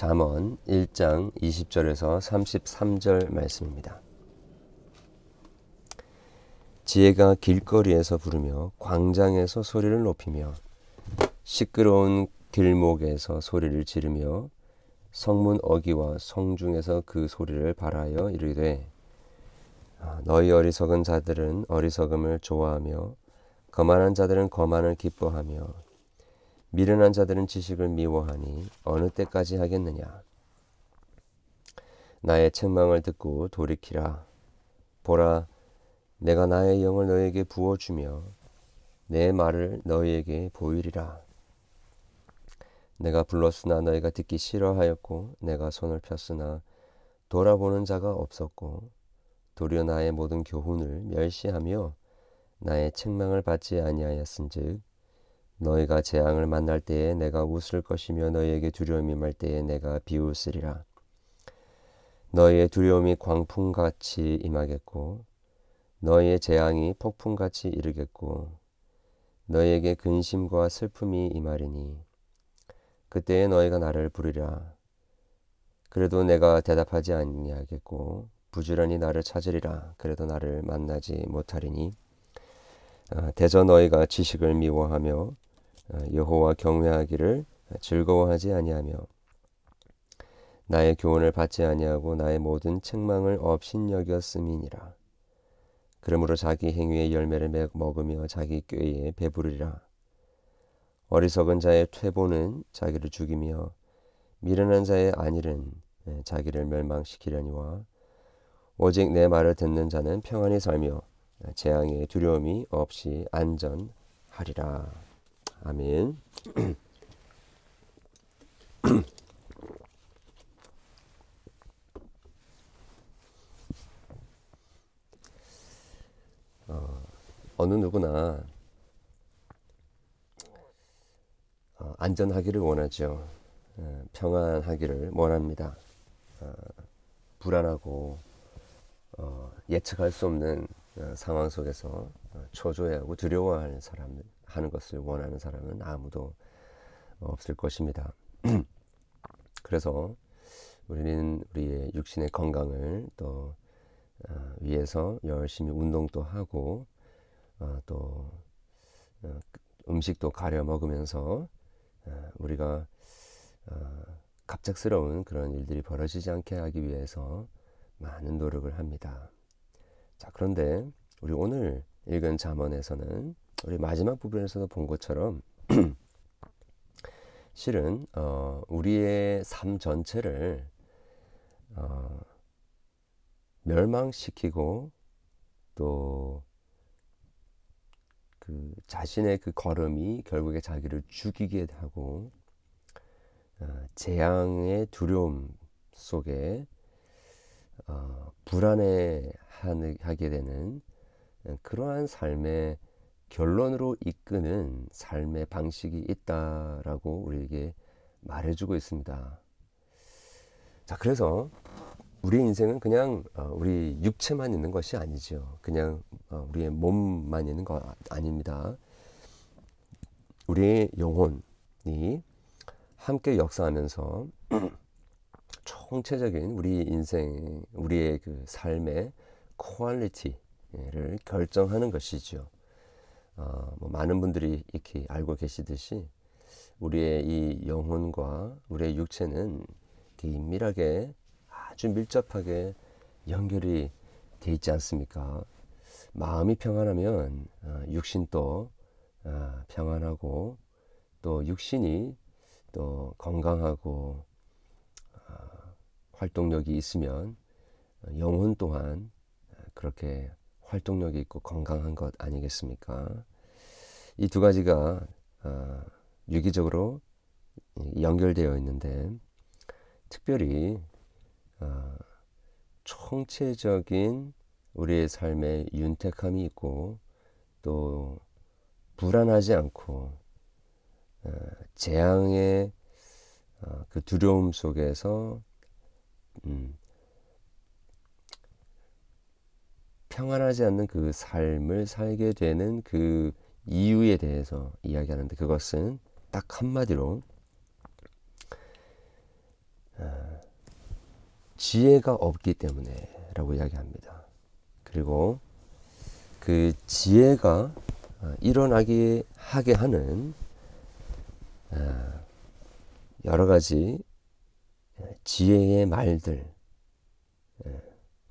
잠언 1장 20절에서 33절 말씀입니다. 지혜가 길거리에서 부르며 광장에서 소리를 높이며 시끄러운 길목에서 소리를 지르며 성문 어귀와 성중에서 그 소리를 발하여 이르되 너희 어리석은 자들은 어리석음을 좋아하며 거만한 자들은 거만을 기뻐하며 미련한 자들은 지식을 미워하니 어느 때까지 하겠느냐. 나의 책망을 듣고 돌이키라. 보라, 내가 나의 영을 너희에게 부어주며 내 말을 너희에게 보이리라. 내가 불렀으나 너희가 듣기 싫어하였고 내가 손을 폈으나 돌아보는 자가 없었고 도리어 나의 모든 교훈을 멸시하며 나의 책망을 받지 아니하였은즉 너희가 재앙을 만날 때에 내가 웃을 것이며 너희에게 두려움이 말 때에 내가 비웃으리라. 너희의 두려움이 광풍같이 임하겠고 너희의 재앙이 폭풍같이 이르겠고 너희에게 근심과 슬픔이 임하리니 그때에 너희가 나를 부르리라. 그래도 내가 대답하지 아니하겠고 부지런히 나를 찾으리라. 그래도 나를 만나지 못하리니 대저 너희가 지식을 미워하며 여호와 경외하기를 즐거워하지 아니하며 나의 교훈을 받지 아니하고 나의 모든 책망을 업신여겼음이니라. 그러므로 자기 행위의 열매를 먹으며 자기 꾀에 배부르리라. 어리석은 자의 퇴보는 자기를 죽이며 미련한 자의 안일은 자기를 멸망시키려니와 오직 내 말을 듣는 자는 평안히 살며 재앙의 두려움이 없이 안전하리라. 아멘. 어느 누구나 안전하기를 원하죠. 평안하기를 원합니다. 불안하고 예측할 수 없는 상황 속에서 초조해하고 두려워하는 사람, 하는 것을 원하는 사람은 아무도 없을 것입니다. 그래서 우리는 우리의 육신의 건강을 또 위해서 열심히 운동도 하고 또 음식도 가려 먹으면서 우리가 갑작스러운 그런 일들이 벌어지지 않게 하기 위해서 많은 노력을 합니다. 자, 그런데 우리 오늘 읽은 잠언에서는 우리 마지막 부분에서도 본 것처럼 실은 우리의 삶 전체를 멸망시키고 또 그 자신의 그 걸음이 결국에 자기를 죽이게 하고 재앙의 두려움 속에 불안해하게 되는 그러한 삶의 결론으로 이끄는 삶의 방식이 있다라고 우리에게 말해주고 있습니다. 자, 그래서 우리의 인생은 그냥 우리 육체만 있는 것이 아니죠. 그냥 우리의 몸만 있는 거 아닙니다. 우리의 영혼이 함께 역사하면서 총체적인 우리 인생, 우리의 그 삶의 퀄리티를 결정하는 것이죠. 뭐 많은 분들이 이렇게 알고 계시듯이 우리의 이 영혼과 우리의 육체는 이렇게 긴밀하게 아주 밀접하게 연결이 돼 있지 않습니까? 마음이 평안하면 육신도 평안하고 또 육신이 또 건강하고 활동력이 있으면 영혼 또한 그렇게 활동력이 있고 건강한 것 아니겠습니까? 이 두 가지가 유기적으로 연결되어 있는데 특별히 총체적인 우리의 삶에 윤택함이 있고 또 불안하지 않고 재앙의 그 두려움 속에서 평안하지 않는 그 삶을 살게 되는 그 이유에 대해서 이야기하는데 그것은 딱 한마디로 지혜가 없기 때문에 라고 이야기합니다. 그리고 그 지혜가 일어나게 하게 하는 여러 가지 지혜의 말들,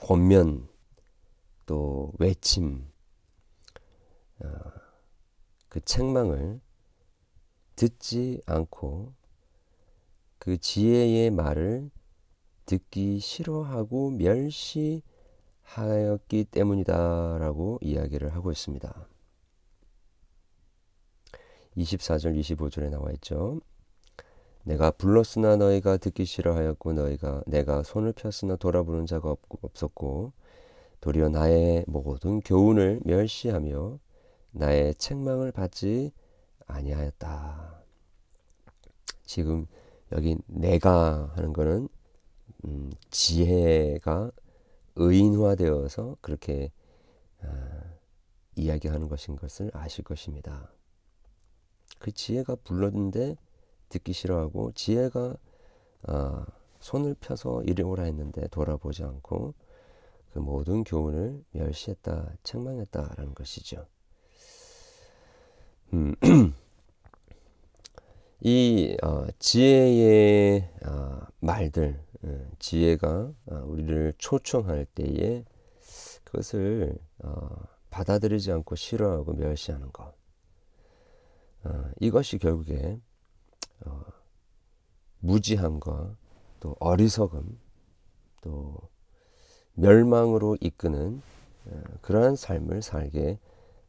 권면, 또 외침, 그 책망을 듣지 않고 그 지혜의 말을 듣기 싫어하고 멸시하였기 때문이다 라고 이야기를 하고 있습니다. 24절 25절에 나와있죠. 내가 불렀으나 너희가 듣기 싫어하였고 내가 손을 폈으나 돌아보는 자가 없었고 도리어 나의 모든 교훈을 멸시하며 나의 책망을 받지 아니하였다. 지금 여기 내가 하는 거는 지혜가 의인화되어서 그렇게 이야기하는 것인 것을 아실 것입니다. 그 지혜가 불렀는데 듣기 싫어하고 지혜가 손을 펴서 이리 오라 했는데 돌아보지 않고 그 모든 교훈을 멸시했다, 책망했다라는 것이죠. 이 지혜의 말들, 지혜가 우리를 초청할 때에 그것을 받아들이지 않고 싫어하고 멸시하는 것, 이것이 결국에 무지함과 또 어리석음, 또 멸망으로 이끄는 그러한 삶을 살게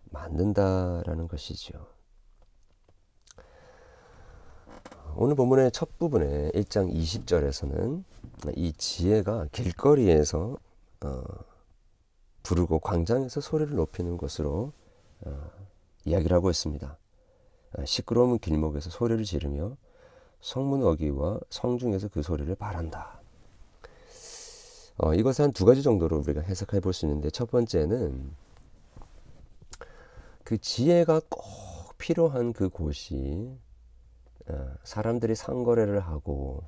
만든다라는 것이죠. 오늘 본문의 첫 부분에 1장 20절에서는 이 지혜가 길거리에서 부르고 광장에서 소리를 높이는 것으로 이야기를 하고 있습니다. 시끄러운 길목에서 소리를 지르며 성문 어귀와 성중에서 그 소리를 바란다. 이것을 한 두 가지 정도로 우리가 해석해 볼 수 있는데, 첫 번째는 그 지혜가 꼭 필요한 그 곳이 사람들이 상거래를 하고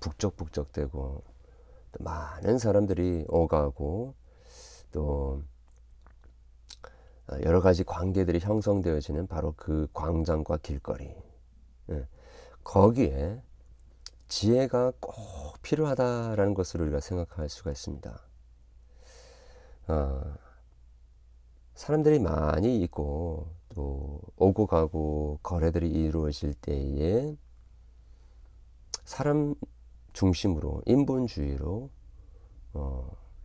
북적북적대고 또 많은 사람들이 오가고 또 여러 가지 관계들이 형성되어지는 바로 그 광장과 길거리, 거기에 지혜가 꼭 필요하다라는 것을 우리가 생각할 수가 있습니다. 사람들이 많이 있고 또 오고 가고 거래들이 이루어질 때에 사람 중심으로, 인본주의로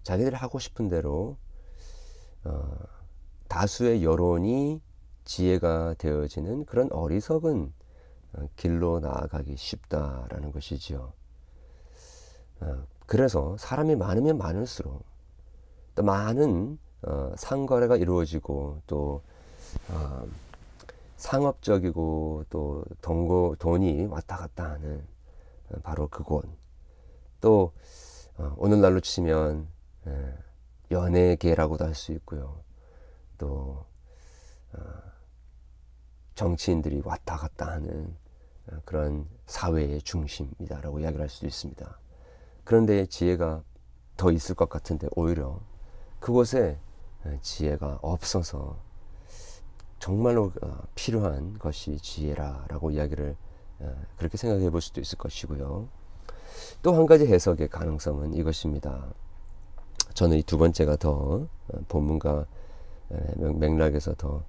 자기들이 하고 싶은 대로 다수의 여론이 지혜가 되어지는 그런 어리석은 길로 나아가기 쉽다라는 것이지요. 그래서 사람이 많으면 많을수록 또 많은 상거래가 이루어지고 또 상업적이고 또 돈이 왔다 갔다 하는 바로 그곳, 또 오늘날로 치면 연예계라고도 할 수 있고요. 또 정치인들이 왔다 갔다 하는 그런 사회의 중심이다라고 이야기를 할 수도 있습니다. 그런데 지혜가 더 있을 것 같은데 오히려 그곳에 지혜가 없어서 정말로 필요한 것이 지혜라고 이야기를 그렇게 생각해 볼 수도 있을 것이고요. 또 한 가지 해석의 가능성은 이것입니다. 저는 이 두 번째가 더 본문과 맥락에서 더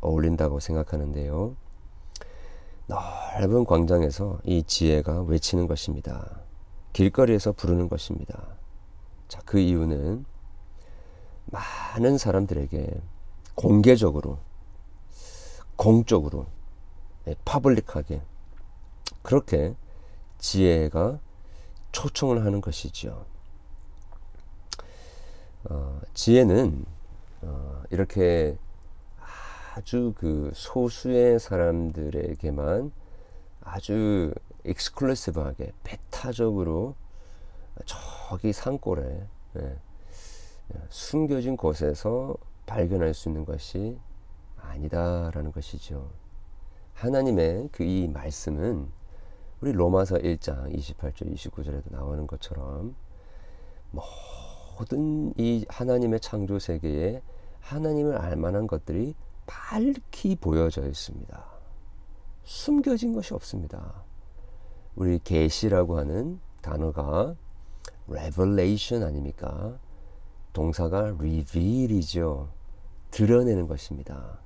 어울린다고 생각하는데요. 넓은 광장에서 이 지혜가 외치는 것입니다. 길거리에서 부르는 것입니다. 자, 그 이유는 많은 사람들에게 공개적으로, 공적으로, 퍼블릭하게 그렇게 지혜가 초청을 하는 것이지요. 지혜는 이렇게 아주 그 소수의 사람들에게만 아주 익스클루시브하게 배타적으로 저기 산골에 숨겨진 곳에서 발견할 수 있는 것이 아니다라는 것이죠. 하나님의 그 이 말씀은 우리 로마서 1장 28절 29절에도 나오는 것처럼 모든 이 하나님의 창조 세계에 하나님을 알만한 것들이 밝히 보여져 있습니다. 숨겨진 것이 없습니다. 우리 계시라고 하는 단어가 revelation 아닙니까? 동사가 reveal이죠. 드러내는 것입니다.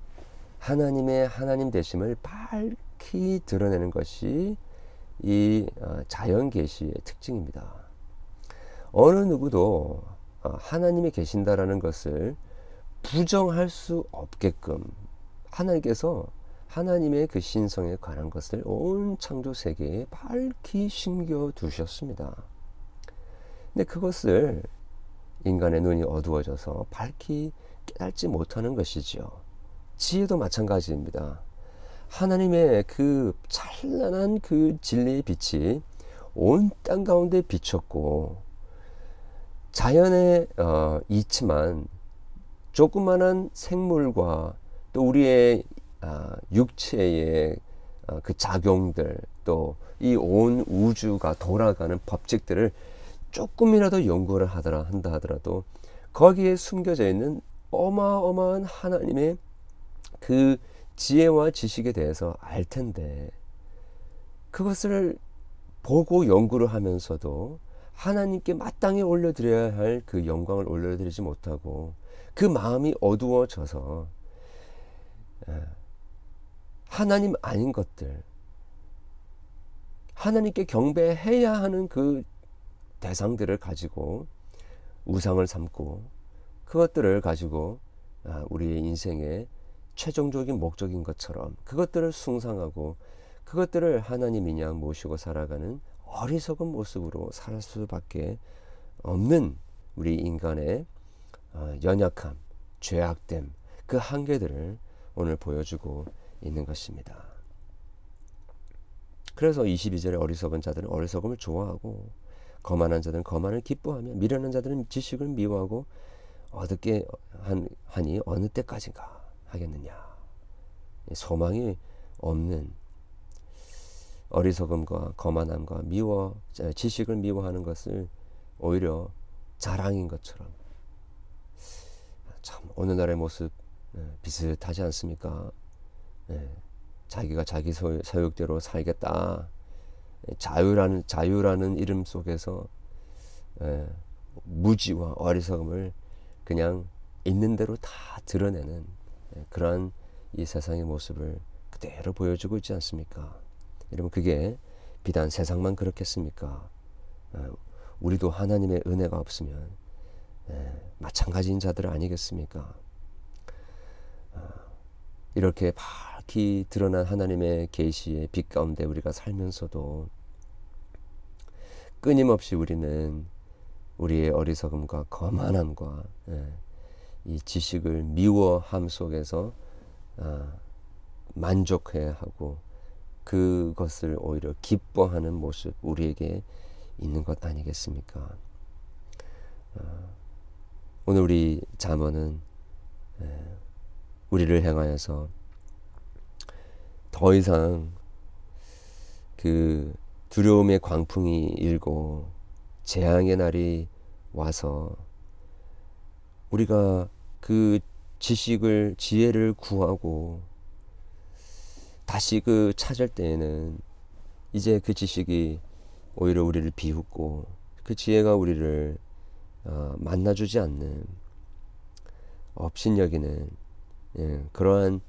하나님의 하나님 되심을 밝히 드러내는 것이 이 자연 계시의 특징입니다. 어느 누구도 하나님이 계신다라는 것을 부정할 수 없게끔 하나님께서 하나님의 그 신성에 관한 것을 온 창조 세계에 밝히 심겨 두셨습니다. 근데 그것을 인간의 눈이 어두워져서 밝히 깨닫지 못하는 것이지요. 지혜도 마찬가지입니다. 하나님의 그 찬란한 그 진리의 빛이 온 땅 가운데 비쳤고, 자연에 있지만 조그만한 생물과 또 우리의 육체의 그 작용들, 또 이 온 우주가 돌아가는 법칙들을 조금이라도 연구를 한다 하더라도 거기에 숨겨져 있는 어마어마한 하나님의 그 지혜와 지식에 대해서 알 텐데, 그것을 보고 연구를 하면서도 하나님께 마땅히 올려드려야 할 그 영광을 올려드리지 못하고 그 마음이 어두워져서 하나님 아닌 것들, 하나님께 경배해야 하는 그 대상들을 가지고 우상을 삼고, 그것들을 가지고 우리의 인생의 최종적인 목적인 것처럼 그것들을 숭상하고 그것들을 하나님이냐 모시고 살아가는 어리석은 모습으로 살 수밖에 없는 우리 인간의 연약함, 죄악됨, 그 한계들을 오늘 보여주고 있는 것입니다. 그래서 22절에 어리석은 자들은 어리석음을 좋아하고, 거만한 자들은 거만을 기뻐하며, 미련한 자들은 지식을 미워하고, 어둡게 하니 어느 때까지가 하겠느냐. 소망이 없는 어리석음과 거만함과 지식을 미워하는 것을 오히려 자랑인 것처럼, 참 오늘날의 모습 비슷하지 않습니까? 자기가 자기 사욕대로 살겠다, 자유라는 이름 속에서 무지와 어리석음을 그냥 있는 대로 다 드러내는 그러한 이 세상의 모습을 그대로 보여주고 있지 않습니까? 여러분, 그게 비단 세상만 그렇겠습니까? 우리도 하나님의 은혜가 없으면 마찬가지인 자들 아니겠습니까? 이렇게 밝히 드러난 하나님의 계시의 빛 가운데 우리가 살면서도 끊임없이 우리는 우리의 어리석음과 거만함과 이 지식을 미워함 속에서 만족해야 하고 그것을 오히려 기뻐하는 모습, 우리에게 있는 것 아니겠습니까? 오늘 우리 잠언은 우리를 향하여서 더 이상 그 두려움의 광풍이 일고 재앙의 날이 와서 우리가 그 지혜를 구하고 다시 그 찾을 때에는 이제 그 지식이 오히려 우리를 비웃고 그 지혜가 우리를 만나주지 않는, 업신여기는 그러한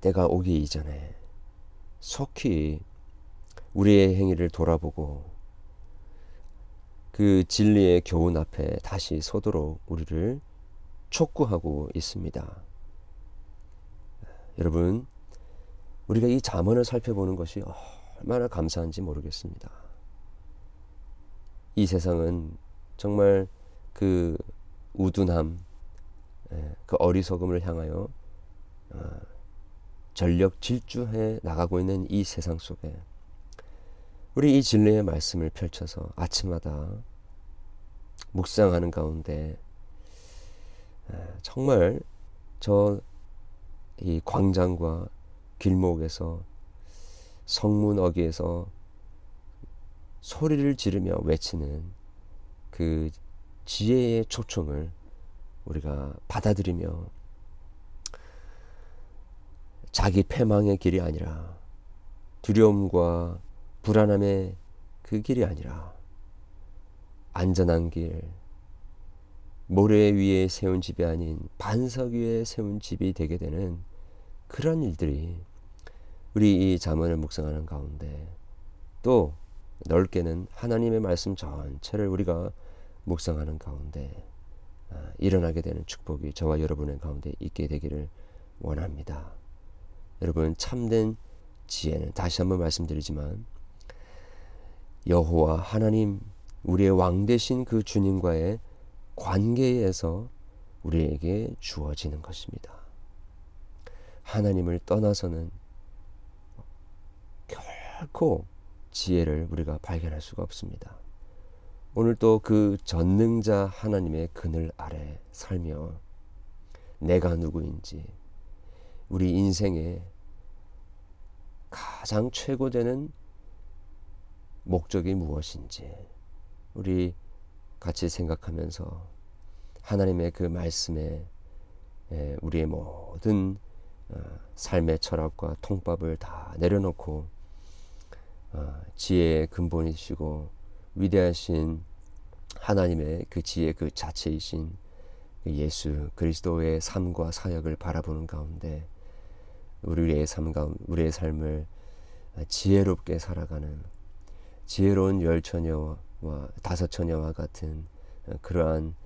때가 오기 이전에 속히 우리의 행위를 돌아보고 그 진리의 교훈 앞에 다시 서도록 우리를 촉구하고 있습니다. 여러분, 우리가 이 잠언을 살펴보는 것이 얼마나 감사한지 모르겠습니다. 이 세상은 정말 그 우둔함, 그 어리석음을 향하여 전력 질주해 나가고 있는 이 세상 속에 우리 이 진리의 말씀을 펼쳐서 아침마다 묵상하는 가운데 정말 저 이 광장과 길목에서 성문 어귀에서 소리를 지르며 외치는 그 지혜의 초청을 우리가 받아들이며 자기 패망의 길이 아니라, 두려움과 불안함의 그 길이 아니라 안전한 길, 모래 위에 세운 집이 아닌 반석 위에 세운 집이 되게 되는 그런 일들이 우리 이 잠언을 묵상하는 가운데, 또 넓게는 하나님의 말씀 전체를 우리가 묵상하는 가운데 일어나게 되는 축복이 저와 여러분의 가운데 있게 되기를 원합니다. 여러분, 참된 지혜는, 다시 한번 말씀드리지만, 여호와 하나님, 우리의 왕 되신 그 주님과의 관계에서 우리에게 주어지는 것입니다. 하나님을 떠나서는 결코 지혜를 우리가 발견할 수가 없습니다. 오늘 또 그 전능자 하나님의 그늘 아래 살며 내가 누구인지, 우리 인생의 가장 최고되는 목적이 무엇인지 우리 같이 생각하면서 하나님의 그 말씀에 우리의 모든 삶의 철학과 통밥을 다 내려놓고 지혜의 근본이시고 위대하신 하나님의 그 지혜 그 자체이신 예수 그리스도의 삶과 사역을 바라보는 가운데 우리의 삶 가운데, 우리의 삶을 지혜롭게 살아가는 지혜로운 10처녀와 5처녀와 같은 그러한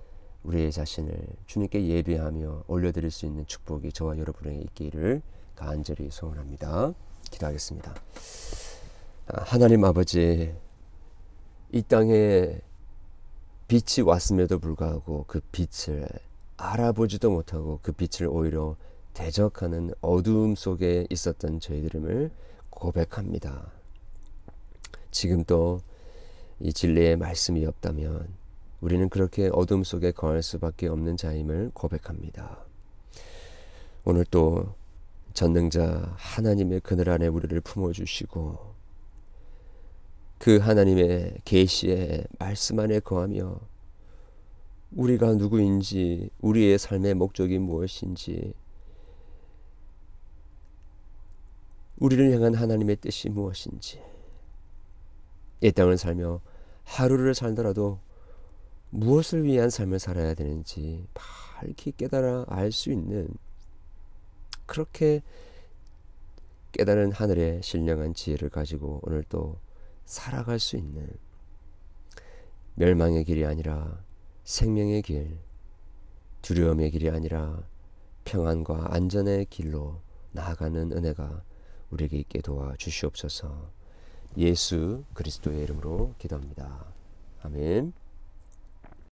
우리의 자신을 주님께 예배하며 올려드릴 수 있는 축복이 저와 여러분에게 있기를 간절히 소원합니다. 기도하겠습니다. 하나님 아버지, 이 땅에 빛이 왔음에도 불구하고 그 빛을 알아보지도 못하고 그 빛을 오히려 대적하는 어두움 속에 있었던 저희들임을 고백합니다. 지금도 이 진리의 말씀이 없다면 우리는 그렇게 어둠 속에 거할 수밖에 없는 자임을 고백합니다. 오늘 또 전능자 하나님의 그늘 안에 우리를 품어주시고 그 하나님의 계시의 말씀 안에 거하며 우리가 누구인지, 우리의 삶의 목적이 무엇인지, 우리를 향한 하나님의 뜻이 무엇인지, 이 땅을 살며 하루를 살더라도 무엇을 위한 삶을 살아야 되는지 밝히 깨달아 알 수 있는, 그렇게 깨달은 하늘의 신령한 지혜를 가지고 오늘 또 살아갈 수 있는, 멸망의 길이 아니라 생명의 길, 두려움의 길이 아니라 평안과 안전의 길로 나아가는 은혜가 우리에게 있게 도와주시옵소서. 예수 그리스도의 이름으로 기도합니다. 아멘.